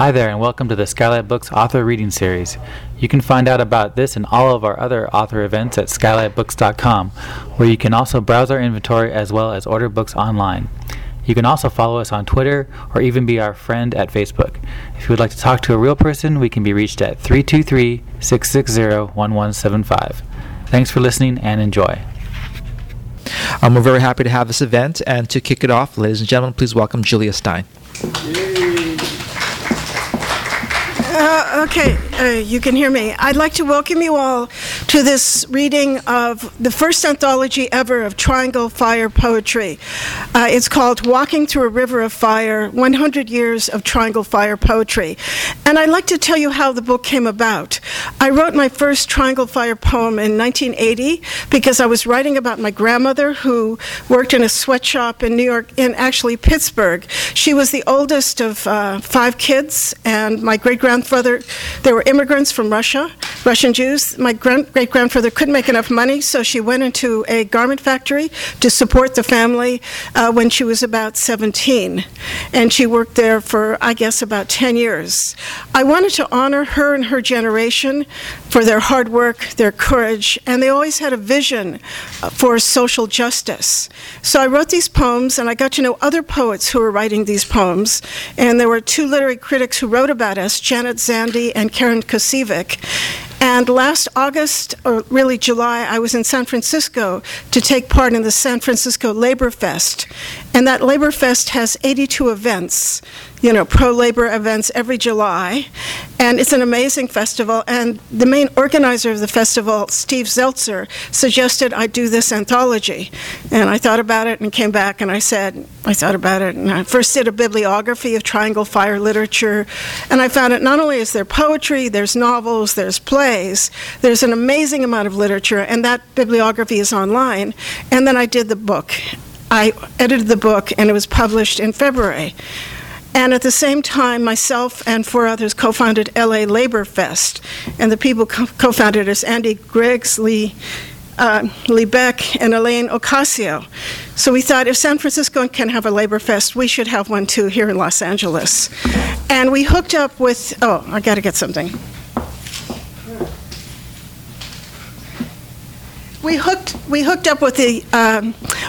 Hi there, and welcome to the Skylight Books Author Reading Series. You can find out about this and all of our other author events at skylightbooks.com, where you can also browse our inventory as well as order books online. You can also follow us on Twitter or even be our friend at Facebook. If you would like to talk to a real person, we can be reached at 323-660-1175. Thanks for listening and enjoy. We're very happy to have this event, and to kick it off, ladies and gentlemen, please welcome Julia Stein. You can hear me. I'd like to welcome you all to this reading of the first anthology ever of Triangle Fire poetry. It's called Walking Through a River of Fire, 100 Years of Triangle Fire Poetry. And I'd like to tell you how the book came about. I wrote my first Triangle Fire poem in 1980 because I was writing about my grandmother who worked in a sweatshop in New York, in actually Pittsburgh. She was the oldest of five kids, and my great-grandfather, there were immigrants from Russia, Russian Jews. My great-grandfather couldn't make enough money, so she went into a garment factory to support the family when she was about 17. And she worked there for, I guess, about 10 years. I wanted to honor her and her generation for their hard work, their courage, and they always had a vision for social justice. So I wrote these poems, and I got to know other poets who were writing these poems. And there were two literary critics who wrote about us, Janet Zandy and Karen Kosivik. And last August, or really July, I was in San Francisco to take part in the San Francisco Labor Fest. And that Labor Fest has 82 events, you know, pro-labor events every July. And it's an amazing festival. And the main organizer of the festival, Steve Zeltzer, suggested I do this anthology. And I thought about it and came back and I said, I thought about it. And I first did a bibliography of Triangle Fire literature. And I found it not only is there poetry, there's novels, there's plays. There's an amazing amount of literature, and that bibliography is online. And then I did the book. I edited the book, and it was published in February. And at the same time, myself and four others co-founded L.A. Labor Fest. And the people co-founded is Andy Gregsley, Lee Boek, and Elaine Ocasio. So we thought if San Francisco can have a Labor Fest, we should have one too here in Los Angeles. And we hooked up with, We hooked up with the,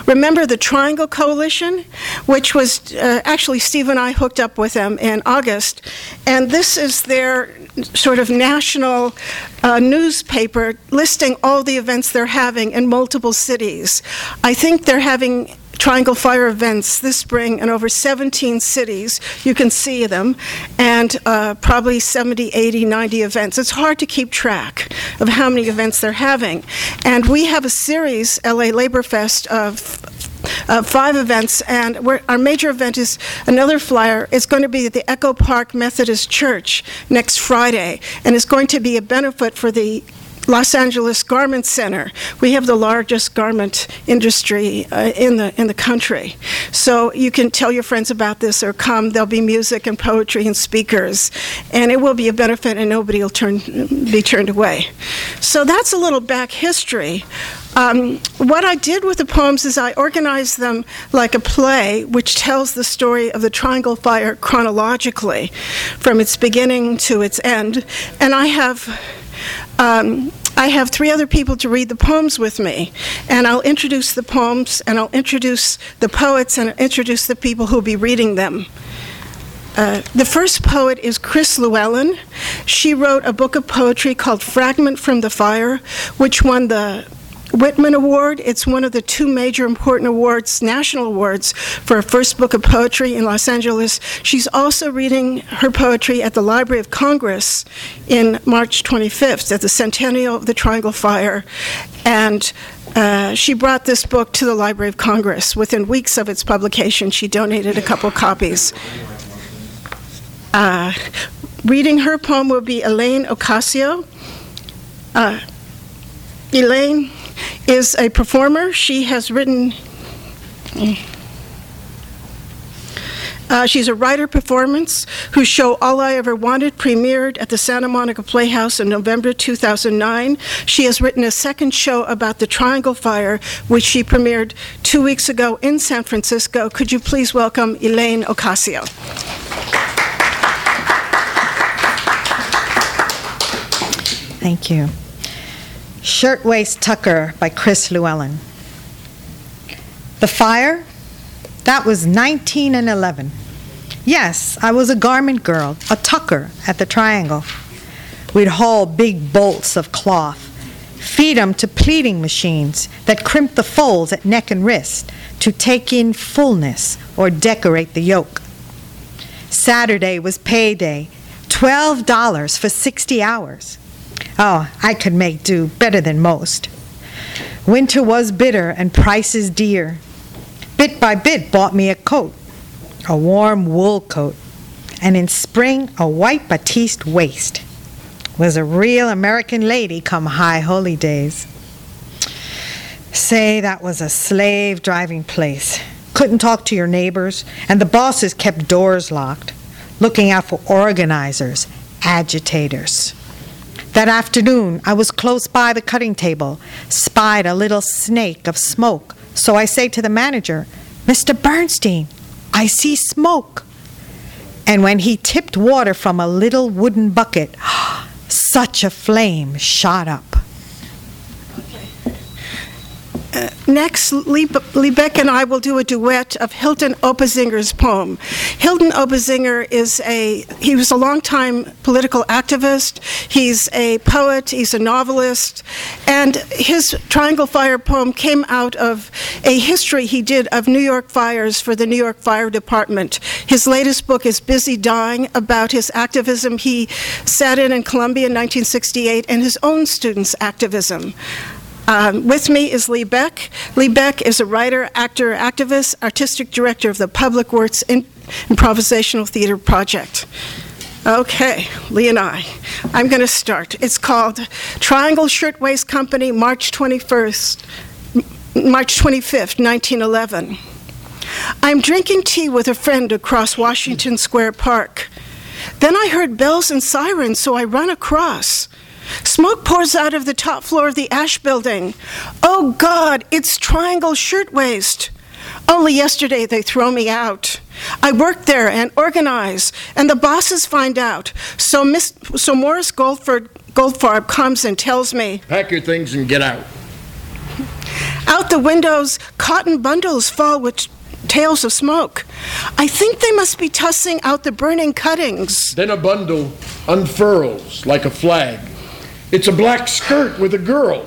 remember the Triangle Coalition, which was, actually Steve and I hooked up with them in August. And this is their sort of national newspaper listing all the events they're having in multiple cities. I think they're having Triangle Fire events this spring in over 17 cities. You can see them, and probably 70, 80, 90 events. It's hard to keep track of how many events they're having. And we have a series, LA Labor Fest, of five events, and our major event is another flyer. It's going to be at the Echo Park Methodist Church next Friday, and it's going to be a benefit for the Los Angeles Garment Center. We have the largest garment industry in the country. So you can tell your friends about this or come. There'll be music and poetry and speakers. And it will be a benefit and nobody will be turned away. So that's a little back history. What I did with the poems is I organized them like a play, which tells the story of the Triangle Fire chronologically, from its beginning to its end. And I have three other people to read the poems with me, and I'll introduce the poems, and I'll introduce the poets, and I'll introduce the people who'll be reading them. The first poet is Chris Llewellyn. She wrote a book of poetry called Fragment from the Fire, which won the Whitman Award. It's one of the two major important awards, national awards, for her first book of poetry in Los Angeles. She's also reading her poetry at the Library of Congress in March 25th at the centennial of the Triangle Fire. And she brought this book to the Library of Congress. Within weeks of its publication, she donated a couple copies. Reading her poem will be Elaine Ocasio. Elaine is a performer. She has written, she's a writer performance whose show All I Ever Wanted premiered at the Santa Monica Playhouse in November 2009. She has written a second show about the Triangle Fire, which she premiered 2 weeks ago in San Francisco. Could you please welcome Elaine Ocasio? Thank you. Shirtwaist Tucker by Chris Llewellyn. The fire, that was 1911. Yes, I was a garment girl, a tucker at the Triangle. We'd haul big bolts of cloth, feed them to pleating machines that crimped the folds at neck and wrist to take in fullness or decorate the yoke. Saturday was payday, $12 for 60 hours. Oh, I could make do better than most. Winter was bitter and prices dear. Bit by bit bought me a coat, a warm wool coat, and in spring a white batiste waist. Was a real American lady come high holy days. Say, that was a slave driving place. Couldn't talk to your neighbors, and the bosses kept doors locked, looking out for organizers, agitators. That afternoon, I was close by the cutting table, spied a little snake of smoke, so I say to the manager, "Mr. Bernstein, I see smoke." And when he tipped water from a little wooden bucket, such a flame shot up. Next, Lee Boek and I will do a duet of Hilton Obenzinger's poem. Hilton Obenzinger he was a longtime political activist. He's a poet, he's a novelist, and his Triangle Fire poem came out of a history he did of New York fires for the New York Fire Department. His latest book is Busy Dying, about his activism he sat in Columbia in 1968 and his own students' activism. With me is Lee Boek. Lee Boek is a writer, actor, activist, artistic director of the Public Works Improvisational Theatre Project. Okay, Lee and I'm going to start. It's called Triangle Shirtwaist Company, March 25th, 1911. I'm drinking tea with a friend across Washington Square Park. Then I heard bells and sirens, so I run across. Smoke pours out of the top floor of the Ash Building. Oh, God, it's Triangle Shirtwaist. Only yesterday they throw me out. I work there and organize, and the bosses find out. So Morris Goldfarb comes and tells me, "Pack your things and get out." Out the windows, cotton bundles fall with tails of smoke. I think they must be tossing out the burning cuttings. Then a bundle unfurls like a flag. It's a black skirt with a girl,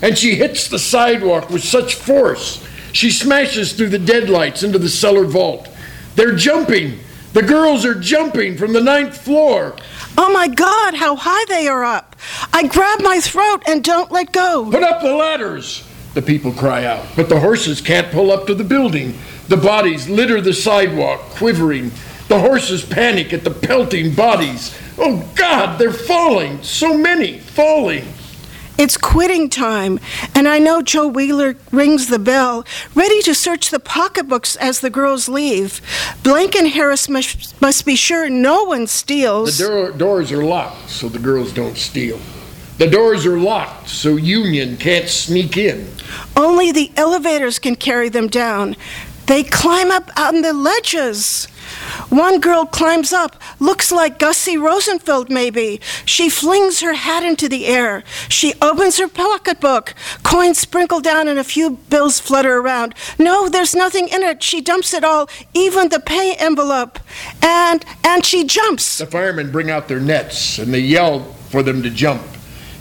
and she hits the sidewalk with such force. She smashes through the deadlights into the cellar vault. They're jumping. The girls are jumping from the 9th floor. Oh, my God, how high they are up. I grab my throat and don't let go. "Put up the ladders," the people cry out, but the horses can't pull up to the building. The bodies litter the sidewalk, quivering. The horses panic at the pelting bodies. Oh, God, they're falling. So many falling. It's quitting time, and I know Joe Wheeler rings the bell, ready to search the pocketbooks as the girls leave. Blank and Harris must be sure no one steals. The doors are locked, so the girls don't steal. The doors are locked, so union can't sneak in. Only the elevators can carry them down. They climb up on the ledges. One girl climbs up, looks like Gussie Rosenfeld, maybe. She flings her hat into the air. She opens her pocketbook. Coins sprinkle down and a few bills flutter around. No, there's nothing in it. She dumps it all, even the pay envelope. And she jumps. The firemen bring out their nets, and they yell for them to jump.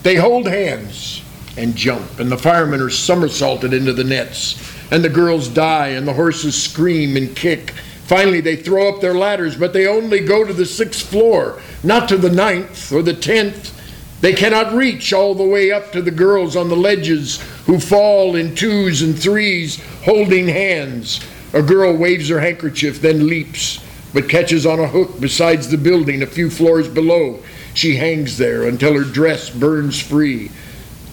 They hold hands and jump, and the firemen are somersaulted into the nets. And the girls die, and the horses scream and kick. Finally, they throw up their ladders, but they only go to the 6th floor, not to the 9th or the 10th. They cannot reach all the way up to the girls on the ledges, who fall in 2s and 3s, holding hands. A girl waves her handkerchief, then leaps, but catches on a hook besides the building a few floors below. She hangs there until her dress burns free.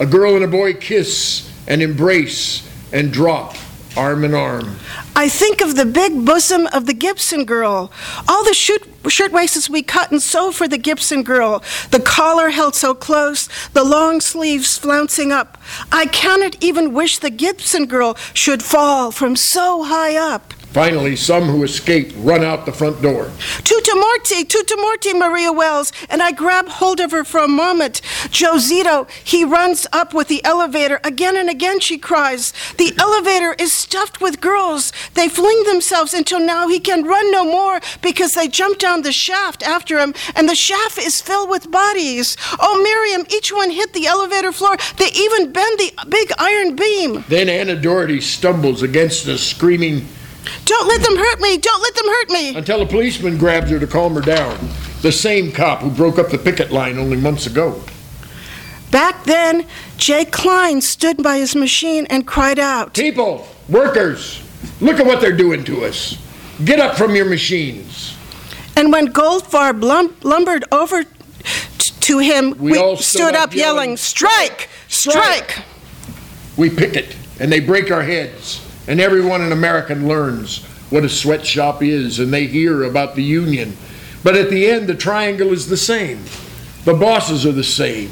A girl and a boy kiss and embrace and drop, arm in arm. I think of the big bosom of the Gibson girl. All the shirtwaists we cut and sew for the Gibson girl. The collar held so close, the long sleeves flouncing up. I cannot even wish the Gibson girl should fall from so high up. Finally, some who escaped run out the front door. Tuta morte, Maria Wells, and I grab hold of her for a moment. Josito, he runs up with the elevator. Again and again, she cries. The elevator is stuffed with girls. They fling themselves until now he can run no more because they jump down the shaft after him, and the shaft is filled with bodies. Oh, Miriam, each one hit the elevator floor. They even bend the big iron beam. Then Anna Doherty stumbles against us, screaming, "Don't let them hurt me! Don't let them hurt me!" Until a policeman grabs her to calm her down. The same cop who broke up the picket line only months ago. Back then, Jay Klein stood by his machine and cried out, "People, workers, look at what they're doing to us. Get up from your machines." And when Goldfarb lumbered over to him, we all stood up yelling, "Strike! Strike!" We picket, and they break our heads. And everyone in America learns what a sweatshop is, and they hear about the union. But at the end, the triangle is the same. The bosses are the same.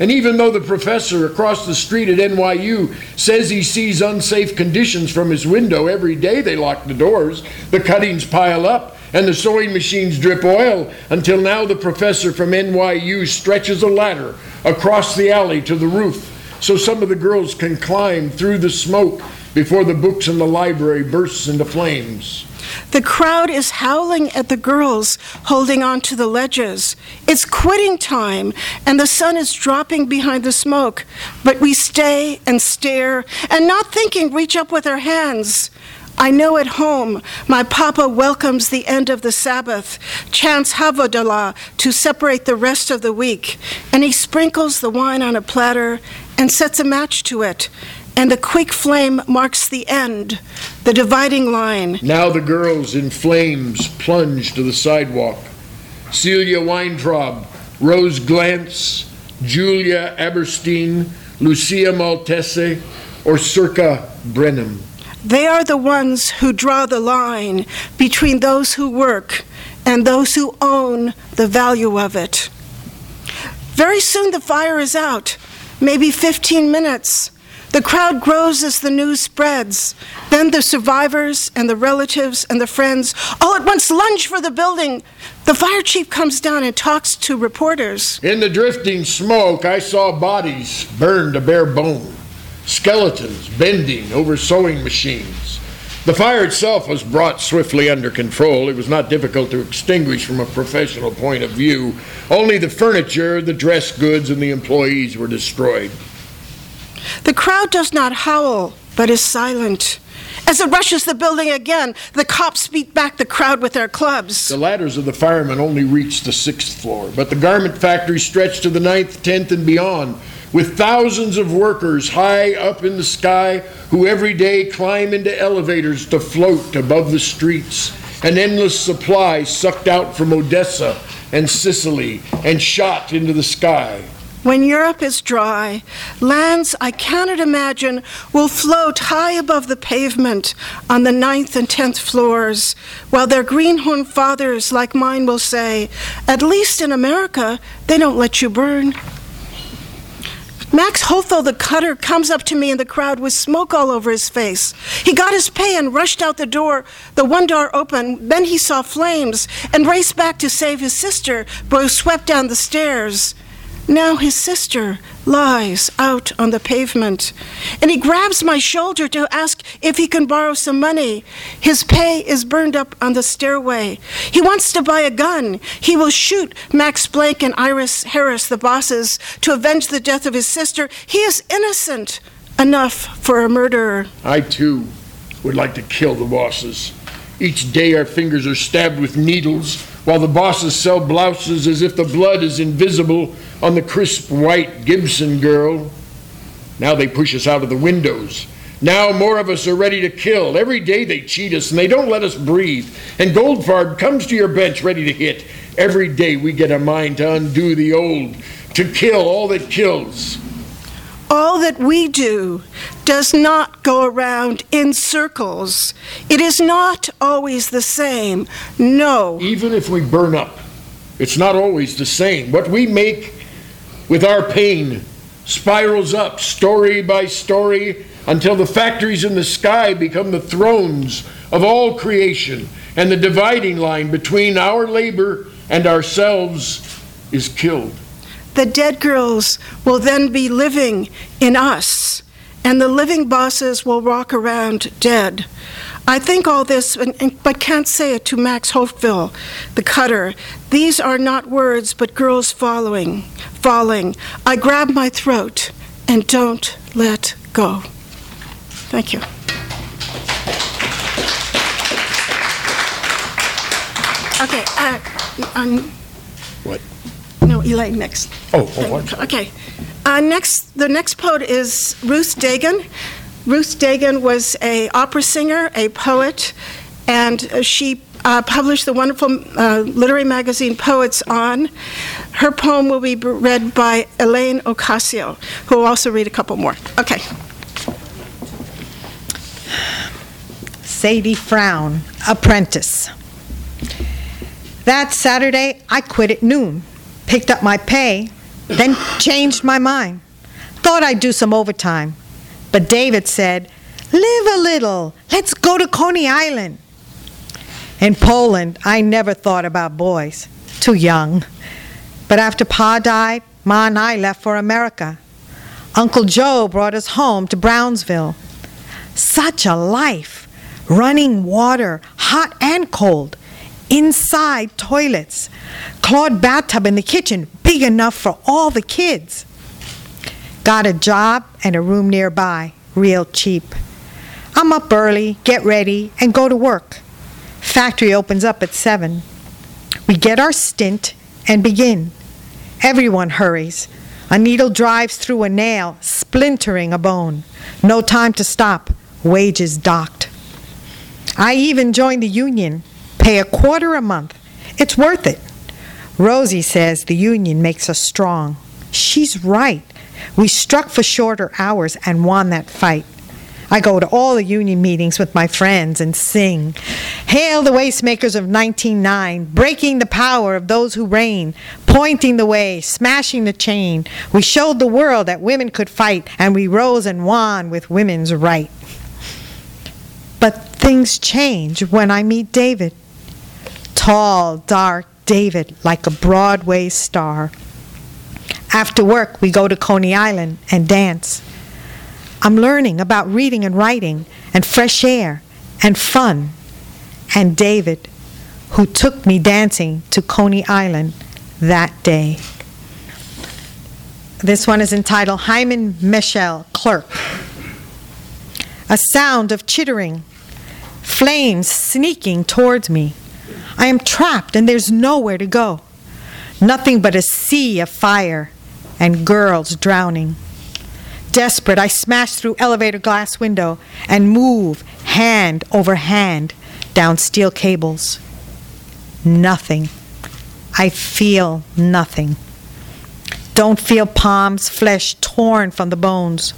And even though the professor across the street at NYU says he sees unsafe conditions from his window every day, they lock the doors, the cuttings pile up, and the sewing machines drip oil, until now the professor from NYU stretches a ladder across the alley to the roof so some of the girls can climb through the smoke before the books in the library bursts into flames. The crowd is howling at the girls holding on to the ledges. It's quitting time, and the sun is dropping behind the smoke. But we stay and stare, and not thinking, reach up with our hands. I know at home, my papa welcomes the end of the Sabbath, chants Havodalah to separate the rest of the week, and he sprinkles the wine on a platter and sets a match to it. And the quick flame marks the end, the dividing line. Now the girls in flames plunge to the sidewalk. Celia Weintraub, Rose Glantz, Julia Aberstein, Lucia Maltese, or Circa Brenham. They are the ones who draw the line between those who work and those who own the value of it. Very soon the fire is out, maybe 15 minutes. The crowd grows as the news spreads. Then the survivors and the relatives and the friends all at once lunge for the building. The fire chief comes down and talks to reporters. In the drifting smoke, I saw bodies burned to bare bone, skeletons bending over sewing machines. The fire itself was brought swiftly under control. It was not difficult to extinguish from a professional point of view. Only the furniture, the dress goods, and the employees were destroyed. The crowd does not howl, but is silent. As it rushes the building again, the cops beat back the crowd with their clubs. The ladders of the firemen only reached the 6th floor, but the garment factory stretched to the 9th, 10th, and beyond, with thousands of workers high up in the sky who every day climb into elevators to float above the streets. An endless supply sucked out from Odessa and Sicily and shot into the sky. When Europe is dry, lands I cannot imagine will float high above the pavement on the 9th and 10th floors, while their greenhorn fathers like mine will say, "At least in America, they don't let you burn." Max Hotho the cutter comes up to me in the crowd with smoke all over his face. He got his pay and rushed out the door, the one door open. Then he saw flames and raced back to save his sister, but was swept down the stairs. Now his sister lies out on the pavement, and he grabs my shoulder to ask if he can borrow some money. His pay is burned up on the stairway. He wants to buy a gun. He will shoot Max Blake and Iris Harris, the bosses, to avenge the death of his sister. He is innocent enough for a murderer. I, too, would like to kill the bosses. Each day our fingers are stabbed with needles, while the bosses sell blouses as if the blood is invisible on the crisp white Gibson girl. Now they push us out of the windows. Now more of us are ready to kill. Every day they cheat us and they don't let us breathe. And Goldfarb comes to your bench ready to hit. Every day we get a mind to undo the old, to kill all that kills. All that we do does not go around in circles. It is not always the same, no. Even if we burn up, it's not always the same. What we make with our pain spirals up story by story until the factories in the sky become the thrones of all creation and the dividing line between our labor and ourselves is killed. The dead girls will then be living in us, and the living bosses will walk around dead. I think all this, but can't say it to Max Hopeville, the cutter. These are not words, but girls falling. I grab my throat and don't let go. Thank you. Okay. What? No, Elaine next. Oh, what? Okay. The next poet is Ruth Daigon. Ruth Daigon was an opera singer, a poet, and she published the wonderful literary magazine Poets On. Her poem will be read by Elaine Ocasio, who will also read a couple more. Okay. Sadie Frown, Apprentice. That Saturday, I quit at noon, picked up my pay, then changed my mind. Thought I'd do some overtime. But David said, live a little. Let's go to Coney Island. In Poland, I never thought about boys. Too young. But after Pa died, Ma and I left for America. Uncle Joe brought us home to Brownsville. Such a life. Running water, hot and cold. Inside toilets. Clawed bathtub in the kitchen, big enough for all the kids. Got a job and a room nearby, real cheap. I'm up early, get ready, and go to work. Factory opens up at 7. We get our stint and begin. Everyone hurries. A needle drives through a nail, splintering a bone. No time to stop. Wages docked. I even joined the union. Pay $25 a month. It's worth it. Rosie says the union makes us strong. She's right. We struck for shorter hours and won that fight. I go to all the union meetings with my friends and sing. Hail the wastemakers of 1909, breaking the power of those who reign, pointing the way, smashing the chain. We showed the world that women could fight, and we rose and won with women's right. But things change when I meet David. Tall, dark David, like a Broadway star. After work, we go to Coney Island and dance. I'm learning about reading and writing and fresh air and fun. And David, who took me dancing to Coney Island that day. This one is entitled Hyman Michelle Clerk. A sound of chittering, flames sneaking towards me. I am trapped and there's nowhere to go. Nothing but a sea of fire. And girls drowning. Desperate, I smash through elevator glass window and move hand over hand down steel cables. Nothing. I feel nothing. Don't feel palms, flesh torn from the bones.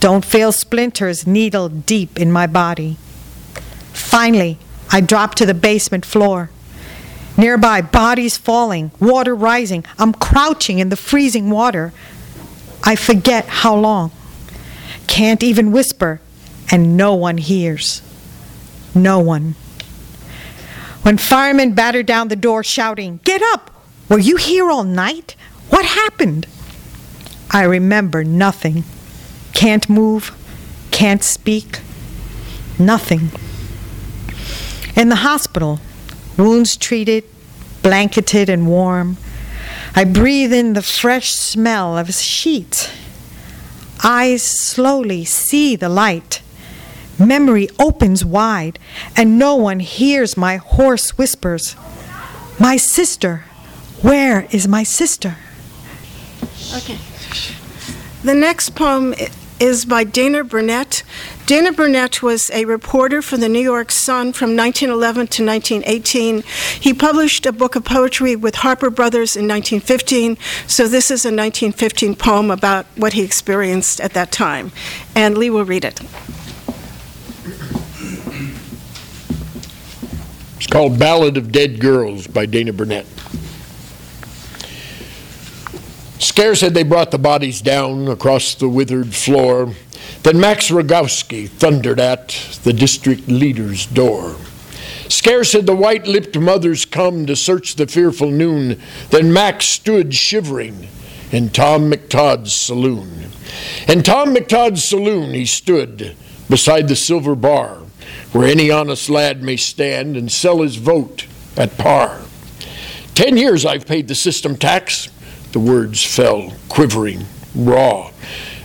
Don't feel splinters needle deep in my body. Finally, I drop to the basement floor. Nearby, bodies falling, water rising. I'm crouching in the freezing water. I forget how long. Can't even whisper, and no one hears. No one. When firemen batter down the door shouting, get up! Were you here all night? What happened? I remember nothing. Can't move. Can't speak. Nothing. In the hospital, wounds treated, blanketed and warm. I breathe in the fresh smell of a sheet. Eyes slowly see the light. Memory opens wide, and no one hears my hoarse whispers. My sister, where is my sister? Okay. The next poem is by Dana Burnett. Dana Burnett was a reporter for the New York Sun from 1911 to 1918. He published a book of poetry with Harper Brothers in 1915, so this is a 1915 poem about what he experienced at that time. And Lee will read it. It's called Ballad of Dead Girls by Dana Burnett. Scarce had they brought the bodies down across the withered floor that Max Rogowski thundered at the district leader's door. Scarce had the white-lipped mothers come to search the fearful noon than Max stood shivering in Tom McTodd's saloon. In Tom McTodd's saloon he stood beside the silver bar where any honest lad may stand and sell his vote at par. 10 years I've paid the system tax. The words fell, quivering, raw.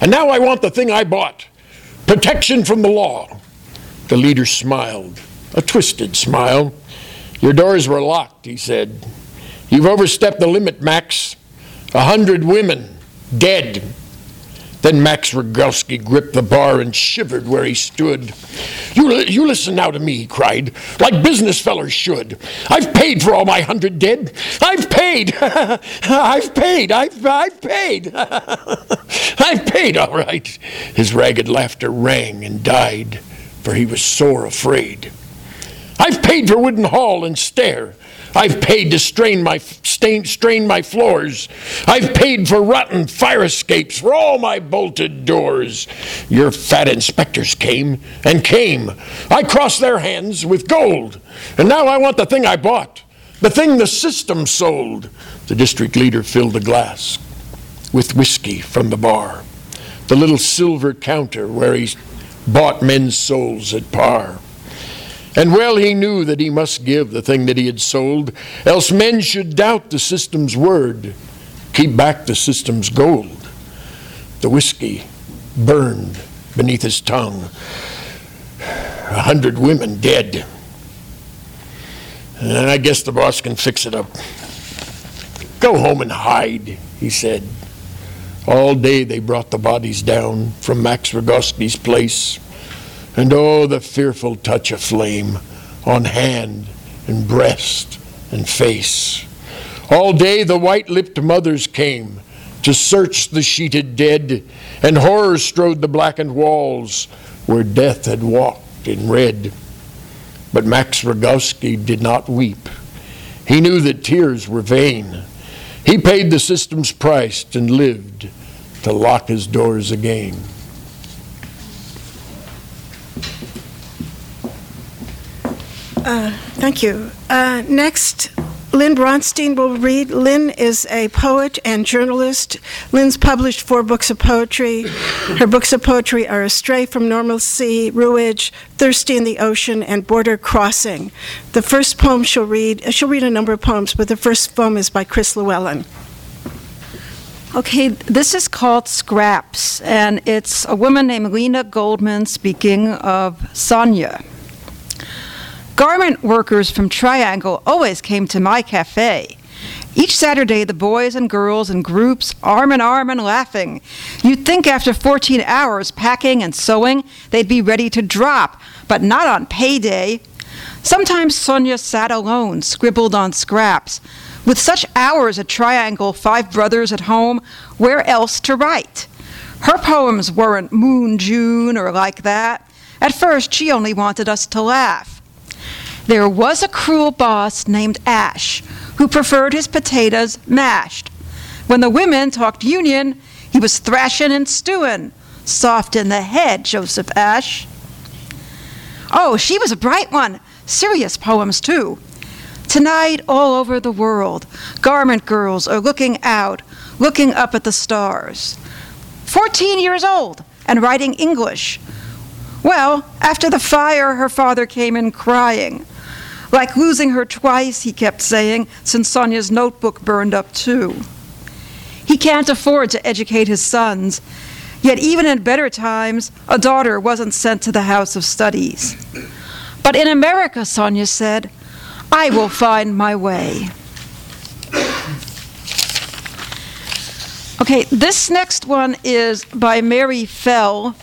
And now I want the thing I bought, protection from the law. The leader smiled, a twisted smile. Your doors were locked, he said. You've overstepped the limit, Max. 100 women, dead. Then Max Rogowski gripped the bar and shivered where he stood. You listen now to me, he cried, like business fellers should. I've paid for all my 100 dead. I've paid. I've paid. I've paid. I've paid, all right. His ragged laughter rang and died, for he was sore afraid. I've paid for Wooden Hall and Stair. I've paid to strain my floors. I've paid for rotten fire escapes, for all my bolted doors. Your fat inspectors came and came. I crossed their hands with gold. And now I want the thing I bought, the thing the system sold. The district leader filled a glass with whiskey from the bar, the little silver counter where he bought men's souls at par. And well he knew that he must give the thing that he had sold, else men should doubt the system's word, keep back the system's gold. The whiskey burned beneath his tongue. 100 women dead. And I guess the boss can fix it up. Go home and hide, he said. All day they brought the bodies down from Max Rogowski's place. And oh, the fearful touch of flame on hand and breast and face. All day the white-lipped mothers came to search the sheeted dead, and horror strode the blackened walls where death had walked in red. But Max Rogowski did not weep. He knew that tears were vain. He paid the system's price and lived to lock his doors again. Thank you. Next, Lynn Bronstein will read. Lynn is a poet and journalist. Lynn's published 4 books of poetry. Her books of poetry are Astray from Normalcy, Ruage, Thirsty in the Ocean, and Border Crossing. The first poem she'll read a number of poems, but the first poem is by Chris Llewellyn. Okay, this is called Scraps, and it's a woman named Lena Goldman speaking of Sonia. Garment workers from Triangle always came to my cafe. Each Saturday, the boys and girls in groups, arm in arm and laughing. You'd think after 14 hours packing and sewing, they'd be ready to drop, but not on payday. Sometimes Sonia sat alone, scribbled on scraps. With such hours at Triangle, 5 brothers at home, where else to write? Her poems weren't Moon June or like that. At first, she only wanted us to laugh. There was a cruel boss named Ash who preferred his potatoes mashed. When the women talked union, he was thrashing and stewing. Soft in the head, Joseph Ash. Oh, she was a bright one. Serious poems, too. Tonight, all over the world, garment girls are looking out, looking up at the stars. 14 years old and writing English. Well, after the fire, her father came in crying. Like losing her twice, he kept saying, since Sonia's notebook burned up too. He can't afford to educate his sons, yet even in better times, a daughter wasn't sent to the House of Studies. But in America, Sonia said, I will find my way. Okay, this next one is by Mary Fell,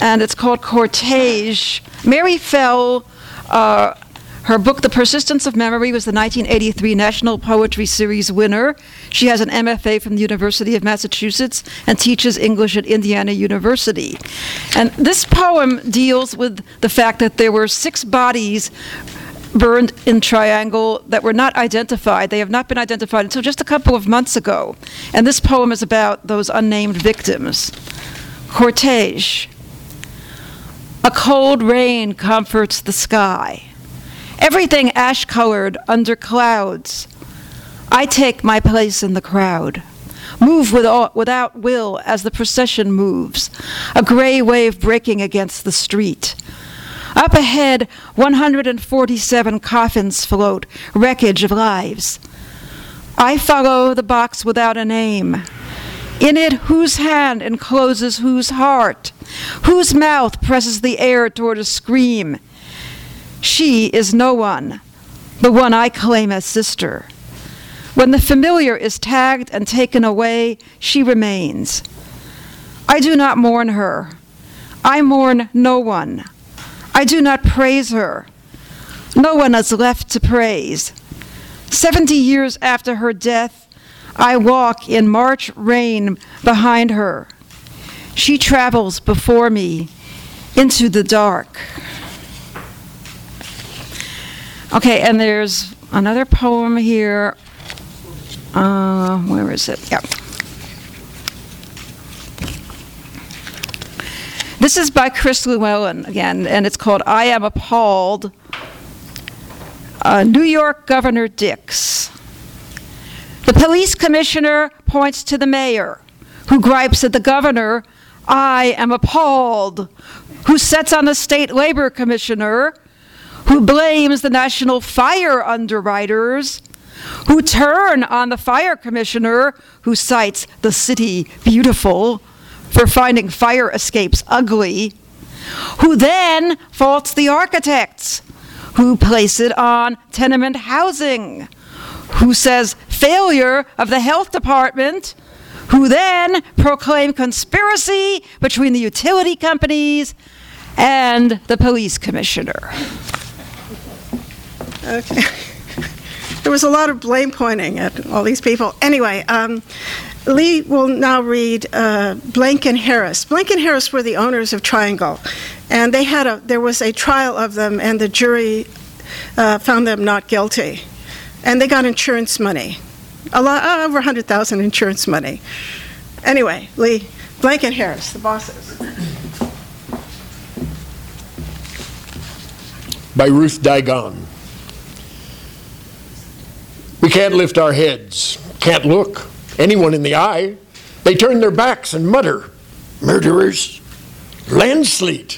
and it's called Cortege. Mary Fell, her book, The Persistence of Memory, was the 1983 National Poetry Series winner. She has an MFA from the University of Massachusetts and teaches English at Indiana University. And this poem deals with the fact that there were 6 bodies burned in Triangle that were not identified. They have not been identified until just a couple of months ago. And this poem is about those unnamed victims. cortege. A cold rain comforts the sky. Everything ash-colored under clouds. I take my place in the crowd. Move without will as the procession moves, a gray wave breaking against the street. Up ahead, 147 coffins float, wreckage of lives. I follow the box without a name. In it, whose hand encloses whose heart? Whose mouth presses the air toward a scream? She is no one, the one I claim as sister. When the familiar is tagged and taken away, she remains. I do not mourn her. I mourn no one. I do not praise her. No one is left to praise. 70 years after her death, I walk in March rain behind her. She travels before me into the dark. Okay, and there's another poem here. Where is it? Yeah. This is by Chris Llewellyn again, and it's called I Am Appalled. New York Governor Dix. The police commissioner points to the mayor, who gripes at the governor, I am appalled, who sets on the state labor commissioner, who blames the national fire underwriters, who turn on the fire commissioner, who cites the city beautiful for finding fire escapes ugly, who then faults the architects, who place it on tenement housing, who says failure of the health department, who then proclaim conspiracy between the utility companies and the police commissioner. Okay. There was a lot of blame pointing at all these people. Anyway, Lee will now read Blank and Harris. Blank and Harris were the owners of Triangle, and they had there was a trial of them, and the jury found them not guilty, and they got insurance money, a lot, over $100,000 insurance money. Anyway, Lee, Blank and Harris, the bosses. By Ruth Daigon. We can't lift our heads, can't look anyone in the eye. They turn their backs and mutter, murderers, landslide.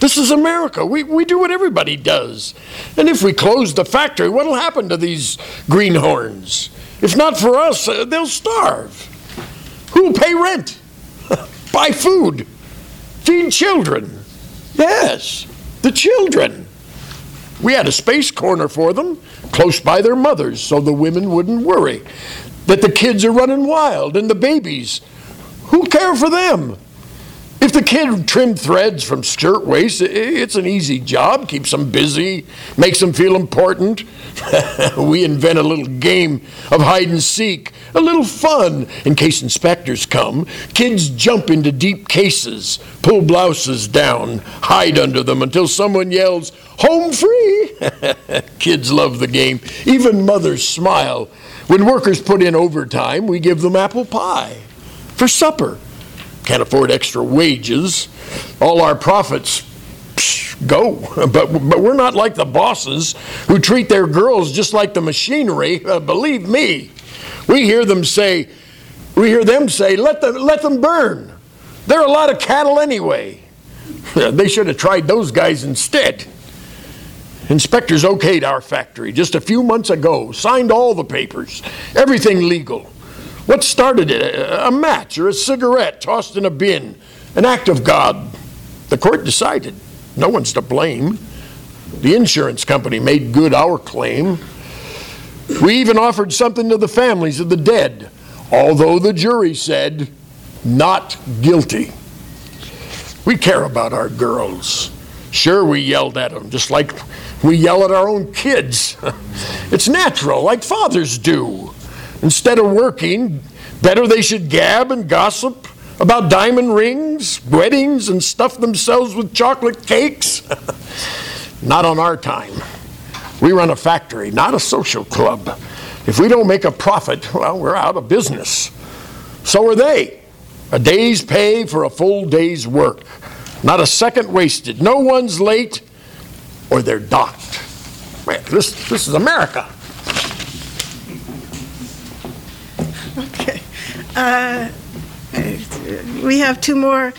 This is America. We do what everybody does. And if we close the factory, what'll happen to these greenhorns? If not for us, they'll starve. Who'll pay rent? Buy food? Feed children? Yes, the children. We had a space corner for them, close by their mothers, so the women wouldn't worry that the kids are running wild, and the babies, who care for them? If the kid trimmed threads from shirt waist, it's an easy job, keeps them busy, makes them feel important. We invent a little game of hide and seek, a little fun in case inspectors come. Kids jump into deep cases, pull blouses down, hide under them until someone yells, home free. Kids love the game, even mothers smile. When workers put in overtime, we give them apple pie for supper. Can't afford extra wages. All our profits go. But we're not like the bosses who treat their girls just like the machinery. Believe me, we hear them say, let them burn. They're a lot of cattle anyway. They should have tried those guys instead. Inspectors okayed our factory just a few months ago, signed all the papers, everything legal. What started it? A match or a cigarette tossed in a bin, an act of God. The court decided. No one's to blame. The insurance company made good our claim. We even offered something to the families of the dead, although the jury said, not guilty. We care about our girls. Sure, we yelled at them, just like we yell at our own kids. It's natural, like fathers do. Instead of working, better they should gab and gossip about diamond rings, weddings, and stuff themselves with chocolate cakes. Not on our time. We run a factory, not a social club. If we don't make a profit, well, we're out of business. So are they. A day's pay for a full day's work. Not a second wasted. No one's late or they're docked. Man, this is America. Okay. We have two more.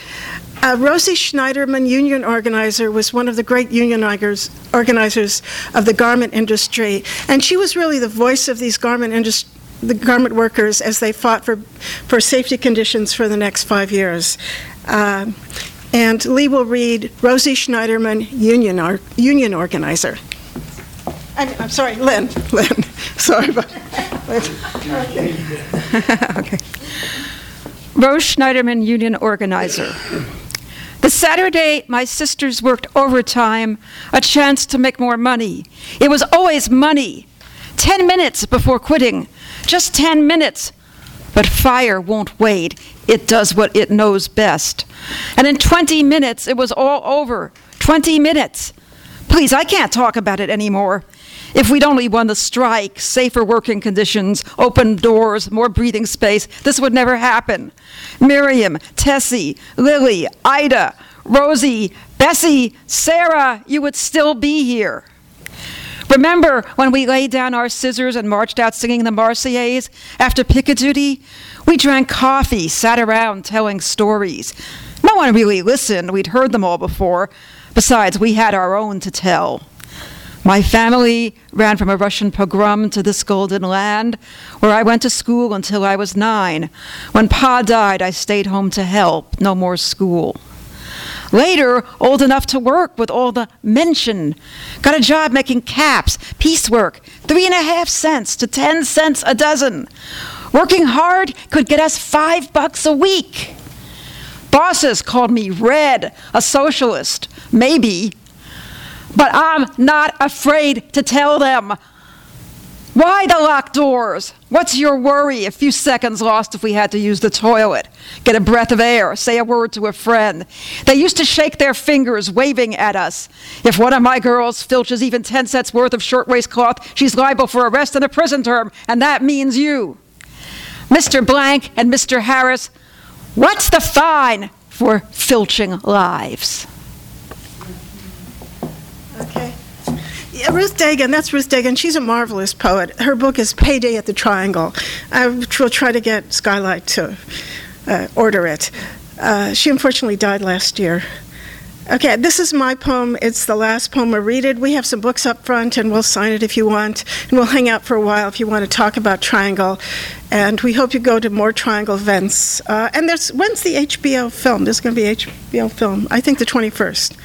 Rosie Schneiderman, union organizer, was one of the great union organizers of the garment industry. And she was really the voice of these garment workers as they fought for safety conditions for the next 5 years. And Lee will read Rosie Schneiderman, union organizer. I'm sorry, Lynn. Sorry about that. Okay. Rose Schneiderman, union organizer. The Saturday my sisters worked overtime, a chance to make more money. It was always money. 10 minutes before quitting, just 10 minutes. But fire won't wait. It does what it knows best. And in 20 minutes, it was all over. 20 minutes. Please, I can't talk about it anymore. If we'd only won the strike, safer working conditions, open doors, more breathing space, this would never happen. Miriam, Tessie, Lily, Ida, Rosie, Bessie, Sarah, you would still be here. Remember when we laid down our scissors and marched out singing the Marseillaise after picket duty? We drank coffee, sat around telling stories. No one really listened. We'd heard them all before. Besides, we had our own to tell. My family ran from a Russian pogrom to this golden land, where I went to school until I was 9. When Pa died, I stayed home to help. No more school. Later, old enough to work with all the mention. Got a job making caps, piecework, 3.5 cents to 10 cents a dozen. Working hard could get us $5 a week. Bosses called me red, a socialist, maybe. But I'm not afraid to tell them. Why the locked doors? What's your worry? A few seconds lost if we had to use the toilet. Get a breath of air, say a word to a friend. They used to shake their fingers, waving at us. If one of my girls filches even 10 cents worth of shirtwaist cloth, she's liable for arrest and a prison term, and that means you. Mr. Blank and Mr. Harris, what's the fine for filching lives? Okay. Yeah, Ruth Daigon, that's Ruth Daigon. She's a marvelous poet. Her book is Payday at the Triangle. I will try to get Skylight to order it. She unfortunately died last year. Okay, this is my poem. It's the last poem I read it. We have some books up front, and we'll sign it if you want. And we'll hang out for a while if you want to talk about Triangle. And we hope you go to more Triangle events. And when's the HBO film? There's going to be HBO film, I think the 21st.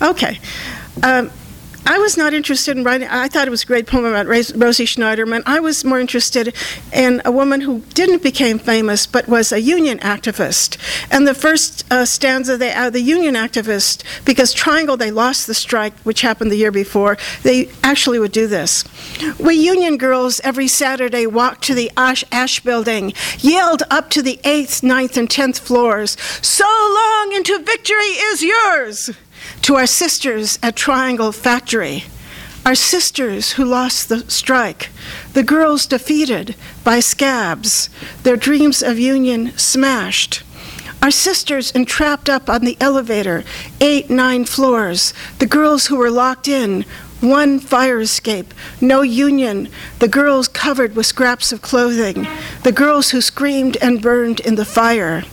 Okay. I was not interested in writing. I thought it was a great poem about Rosie Schneiderman. I was more interested in a woman who didn't become famous but was a union activist. And the first stanza, the union activist, because Triangle, they lost the strike, which happened the year before. They actually would do this. We union girls every Saturday walked to the Ash Building, yelled up to the 8th, 9th, and 10th floors, "So long into victory is yours!" to our sisters at Triangle Factory, our sisters who lost the strike, the girls defeated by scabs, their dreams of union smashed, our sisters entrapped up on the elevator, 8, 9 floors, the girls who were locked in, one fire escape, no union, the girls covered with scraps of clothing, the girls who screamed and burned in the fire.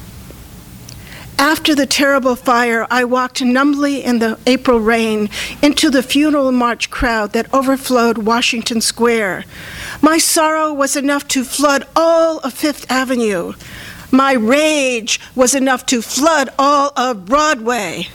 After the terrible fire, I walked numbly in the April rain into the funeral march crowd that overflowed Washington Square. My sorrow was enough to flood all of Fifth Avenue. My rage was enough to flood all of Broadway.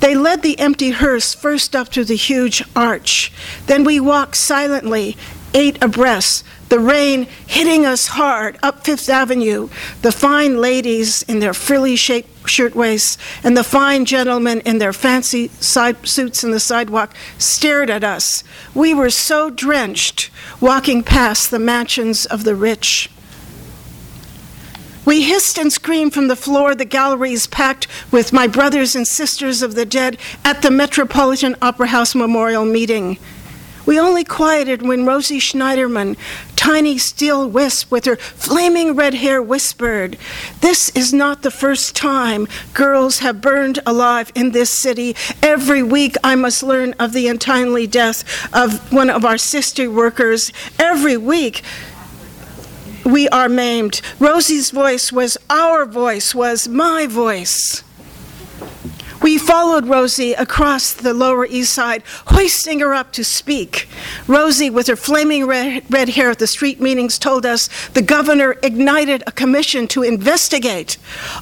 They led the empty hearse first up to the huge arch. Then we walked silently, 8 abreast, the rain hitting us hard up Fifth Avenue, the fine ladies in their frilly shirtwaists and the fine gentlemen in their fancy suits on the sidewalk stared at us. We were so drenched walking past the mansions of the rich. We hissed and screamed from the floor, the galleries packed with my brothers and sisters of the dead at the Metropolitan Opera House Memorial Meeting. We only quieted when Rosie Schneiderman, tiny steel wisp with her flaming red hair, whispered, "This is not the first time girls have burned alive in this city. Every week I must learn of the untimely death of one of our sister workers. Every week we are maimed." Rosie's voice was our voice, was my voice. We followed Rosie across the Lower East Side, hoisting her up to speak. Rosie, with her flaming red hair at the street meetings, told us the governor ignited a commission to investigate.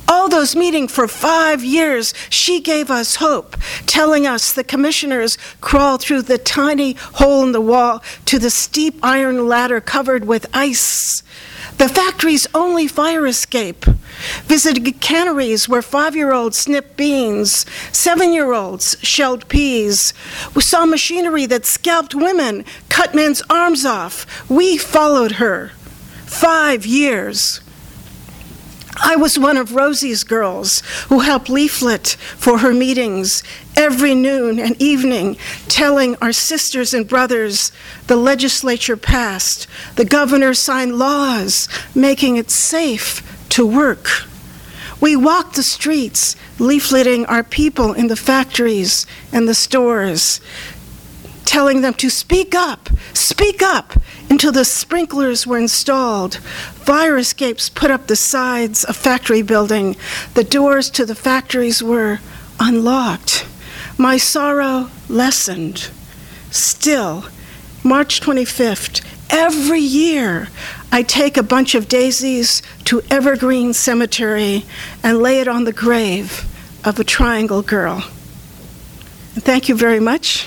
All those meetings for 5 years, she gave us hope, telling us the commissioners crawled through the tiny hole in the wall to the steep iron ladder covered with ice. The factory's only fire escape. Visited canneries where 5-year-olds snipped beans, 7-year-olds shelled peas. We saw machinery that scalped women, cut men's arms off. We followed her. 5 years. I was one of Rosie's girls who helped leaflet for her meetings every noon and evening, telling our sisters and brothers the legislature passed, the governor signed laws making it safe to work. We walked the streets, leafleting our people in the factories and the stores, telling them to speak up, until the sprinklers were installed. Fire escapes put up the sides of factory building. The doors to the factories were unlocked. My sorrow lessened. Still, March 25th, every year, I take a bunch of daisies to Evergreen Cemetery and lay it on the grave of a Triangle girl. Thank you very much,